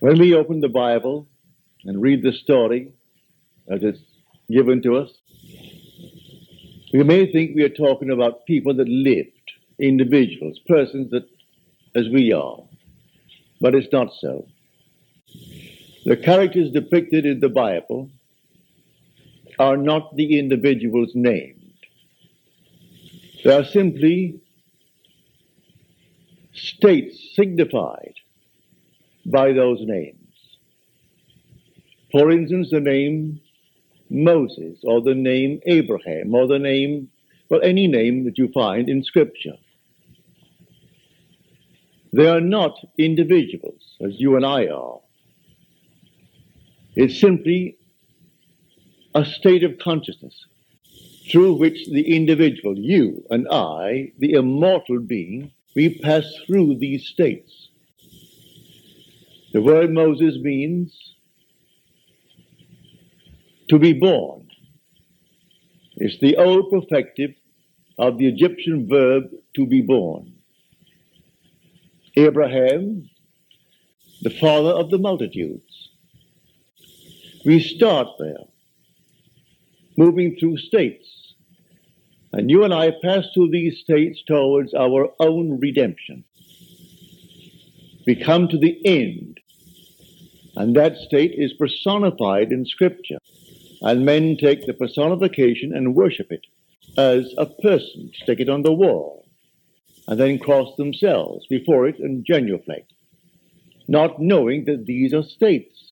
When we open the Bible and read the story as it's given to us, we may think we are talking about people that lived, individuals, persons that, as we are. But it's not so. The characters depicted in the Bible are not the individuals named. They are simply states signified by those names. For instance, the name Moses, or the name Abraham, or the name, well, any name that you find in Scripture. They are not individuals, as you and I are. It's simply a state of consciousness through which the individual, you and I, the immortal being, we pass through these states. The word Moses means to be born. It's the old perfective of the Egyptian verb to be born. Abraham, the father of the multitudes. We start there, moving through states. And you and I pass through these states towards our own redemption. We come to the end, and that state is personified in Scripture. And men take the personification and worship it as a person, stick it on the wall, and then cross themselves before it and genuflect, not knowing that these are states.